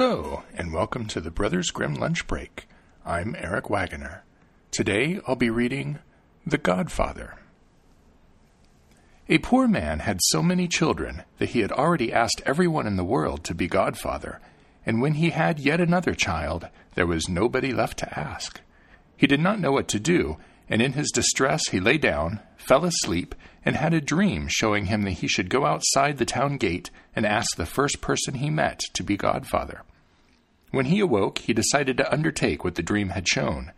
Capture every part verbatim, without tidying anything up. Hello, and welcome to the Brothers Grimm Lunch Break. I'm Eric Waggoner. Today I'll be reading The Godfather. A poor man had so many children that he had already asked everyone in the world to be godfather, and when he had yet another child, there was nobody left to ask. He did not know what to do, and in his distress he lay down, fell asleep, and had a dream showing him that he should go outside the town gate and ask the first person he met to be godfather. When he awoke, he decided to undertake what the dream had shown.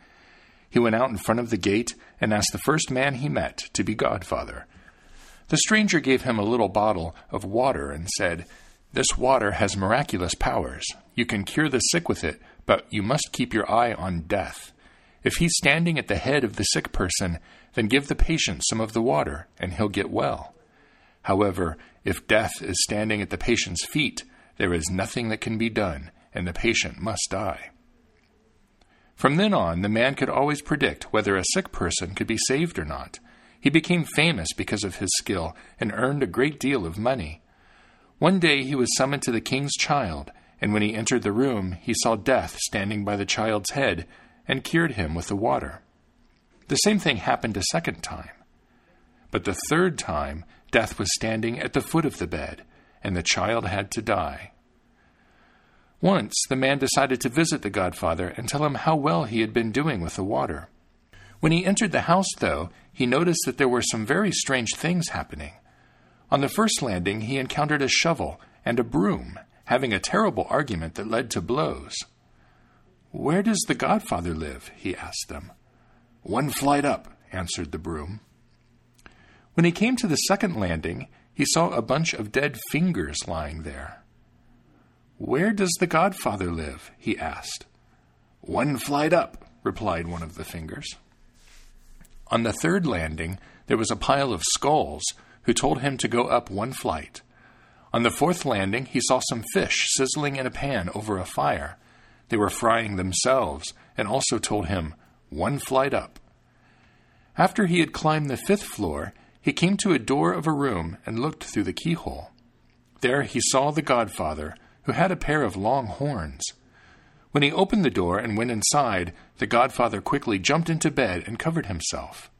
He went out in front of the gate and asked the first man he met to be godfather. The stranger gave him a little bottle of water and said, "This water has miraculous powers. You can cure the sick with it, but you must keep your eye on death. If he's standing at the head of the sick person, then give the patient some of the water, and he'll get well. However, if death is standing at the patient's feet, there is nothing that can be done, and the patient must die." From then on, the man could always predict whether a sick person could be saved or not. He became famous because of his skill and earned a great deal of money. One day he was summoned to the king's child, and when he entered the room, he saw death standing by the child's head and cured him with the water. The same thing happened a second time. But the third time, death was standing at the foot of the bed, and the child had to die. Once, the man decided to visit the godfather and tell him how well he had been doing with the water. When he entered the house, though, he noticed that there were some very strange things happening. On the first landing, he encountered a shovel and a broom, having a terrible argument that led to blows. "Where does the godfather live?" he asked them. "One flight up," answered the broom. When he came to the second landing, he saw a bunch of dead fingers lying there. "Where does the godfather live?" he asked. "One flight up," replied one of the fingers. On the third landing, there was a pile of skulls, who told him to go up one flight. On the fourth landing, he saw some fish sizzling in a pan over a fire. They were frying themselves, and also told him, "One flight up." After he had climbed the fifth floor, he came to a door of a room and looked through the keyhole. There he saw the godfather, who had a pair of long horns. When he opened the door and went inside, the godfather quickly jumped into bed and covered himself.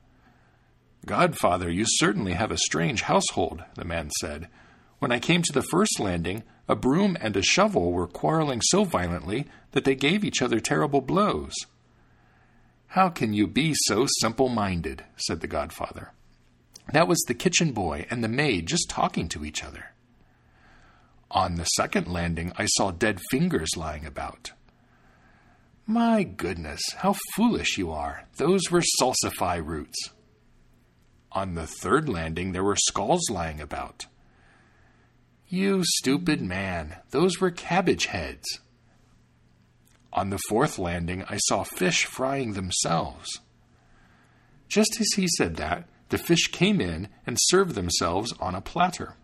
"Godfather, you certainly have a strange household," the man said. "When I came to the first landing, a broom and a shovel were quarreling so violently that they gave each other terrible blows." "How can you be so simple-minded?" said the godfather. "That was the kitchen boy and the maid just talking to each other." "On the second landing, I saw dead fingers lying about." "My goodness, how foolish you are. Those were salsify roots." "On the third landing, there were skulls lying about." "You stupid man, those were cabbage heads." "On the fourth landing, I saw fish frying themselves." Just as he said that, the fish came in and served themselves on a platter.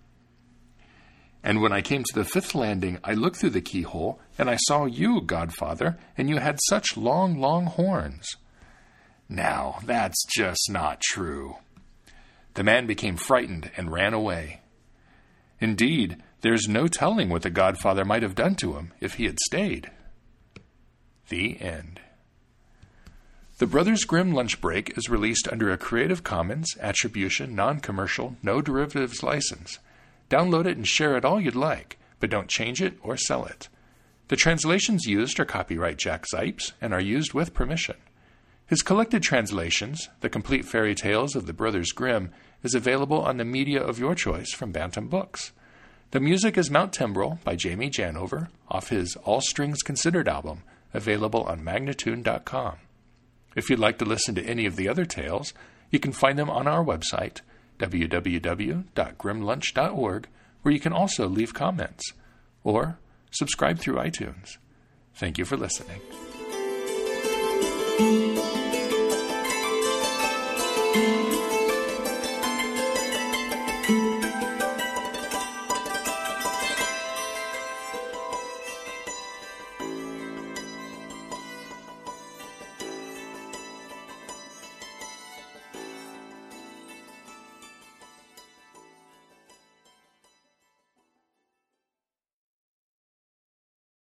"And when I came to the fifth landing, I looked through the keyhole, and I saw you, godfather, and you had such long, long horns." "Now, that's just not true." The man became frightened and ran away. Indeed, there's no telling what the godfather might have done to him if he had stayed. The end. The Brothers Grimm Lunch Break is released under a Creative Commons Attribution Non-Commercial No Derivatives License. Download it and share it all you'd like, but don't change it or sell it. The translations used are copyright Jack Zipes and are used with permission. His collected translations, The Complete Fairy Tales of the Brothers Grimm, is available on the media of your choice from Bantam Books. The music is Mount Timbrel by Jamie Janover off his All Strings Considered album, available on magnatune dot com. If you'd like to listen to any of the other tales, you can find them on our website, w w w dot grim lunch dot org, where you can also leave comments or subscribe through iTunes. Thank you for listening.